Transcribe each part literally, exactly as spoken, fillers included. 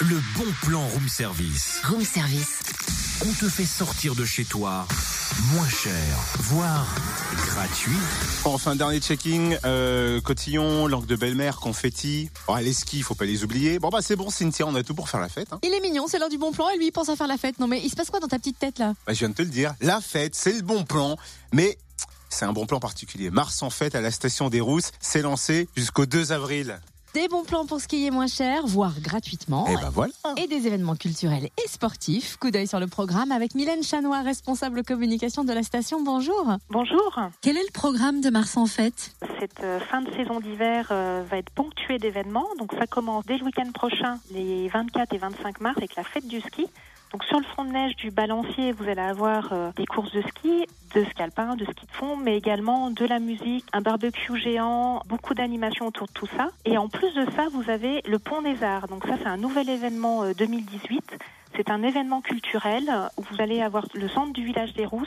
Le bon plan room service. Room service. On te fait sortir de chez toi moins cher, voire gratuit. On fait un dernier checking. Euh, cotillon, langue de belle-mère, confetti. Oh, les skis, faut pas les oublier. Bon bah c'est bon, Cynthia, on a tout pour faire la fête. Hein. Il est mignon, c'est l'heure du bon plan et lui il pense à faire la fête. Non mais il se passe quoi dans ta petite tête là ? Bah je viens de te le dire, la fête c'est le bon plan, mais... c'est un bon plan particulier. Mars en fête à la station des Rousses s'est lancé jusqu'au deux avril. Des bons plans pour skier moins cher, voire gratuitement. Et ben voilà. Et des événements culturels et sportifs. Coup d'œil sur le programme avec Mylène Chanois, responsable communication de la station. Bonjour. Bonjour. Quel est le programme de Mars en fête ? Cette euh, fin de saison d'hiver euh, va être ponctuée d'événements. Donc ça commence dès le week-end prochain, les vingt-quatre et vingt-cinq mars, avec la fête du ski. Donc sur le front de neige du Balancier, vous allez avoir euh, des courses de ski, de ski alpin, de ski de fond, mais également de la musique, un barbecue géant, beaucoup d'animations autour de tout ça. Et en plus de ça, vous avez le Pont des Arts. Donc ça, c'est un nouvel événement euh, deux mille dix-huit. C'est un événement culturel où vous allez avoir le centre du village des Rousses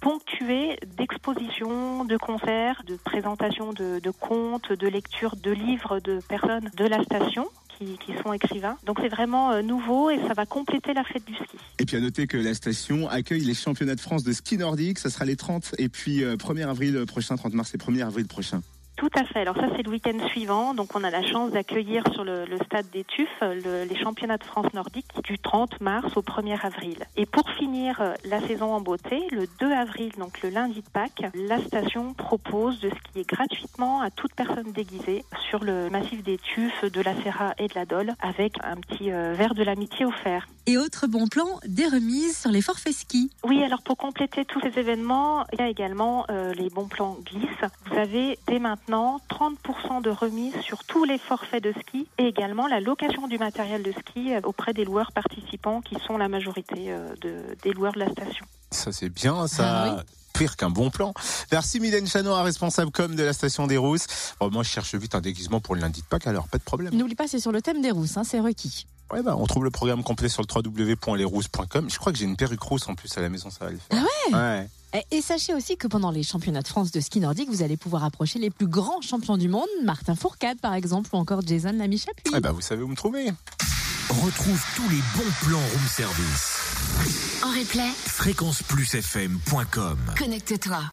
ponctué d'expositions, de concerts, de présentations de, de contes, de lectures, de livres de personnes de la station. Qui, qui sont écrivains. Donc c'est vraiment nouveau et ça va compléter la fête du ski. Et puis à noter que la station accueille les championnats de France de ski nordique. Ça sera les trente et puis premier avril prochain, trente mars et premier avril prochain. Tout à fait. Alors ça, c'est le week-end suivant. Donc on a la chance d'accueillir sur le, le stade des Tufs le, les championnats de France nordique du trente mars au premier avril. Et pour finir la saison en beauté, le deux avril, donc le lundi de Pâques, la station propose de skier gratuitement à toute personne déguisée sur le massif des Tufs, de la Serra et de la Dole, avec un petit euh, verre de l'amitié offert. Et autre bon plan, des remises sur les forfaits ski. Oui, alors pour compléter tous ces événements, il y a également euh, les bons plans glisse. Vous avez dès maintenant trente pour cent de remise sur tous les forfaits de ski et également la location du matériel de ski auprès des loueurs participants qui sont la majorité euh, de, des loueurs de la station. Ça c'est bien, ça... Ah, oui. Pire qu'un bon plan. Merci Mylène Chanois, responsable com de la station des Rousses. Bon, moi, je cherche vite un déguisement pour le lundi de Pâques, alors pas de problème. N'oublie pas, c'est sur le thème des Rousses, hein, c'est requis. Ouais, bah, on trouve le programme complet sur le w w w point les rousses point com. Je crois que j'ai une perruque rousse en plus à la maison, ça va le faire. Ah ouais, ouais. Et, et sachez aussi que pendant les championnats de France de ski nordique, vous allez pouvoir approcher les plus grands champions du monde, Martin Fourcade par exemple, ou encore Jason Lamy Chapuis. Eh bah, vous savez où me trouver. Retrouve tous les bons plans room service. En replay, fréquence plus f m point com. Connecte-toi.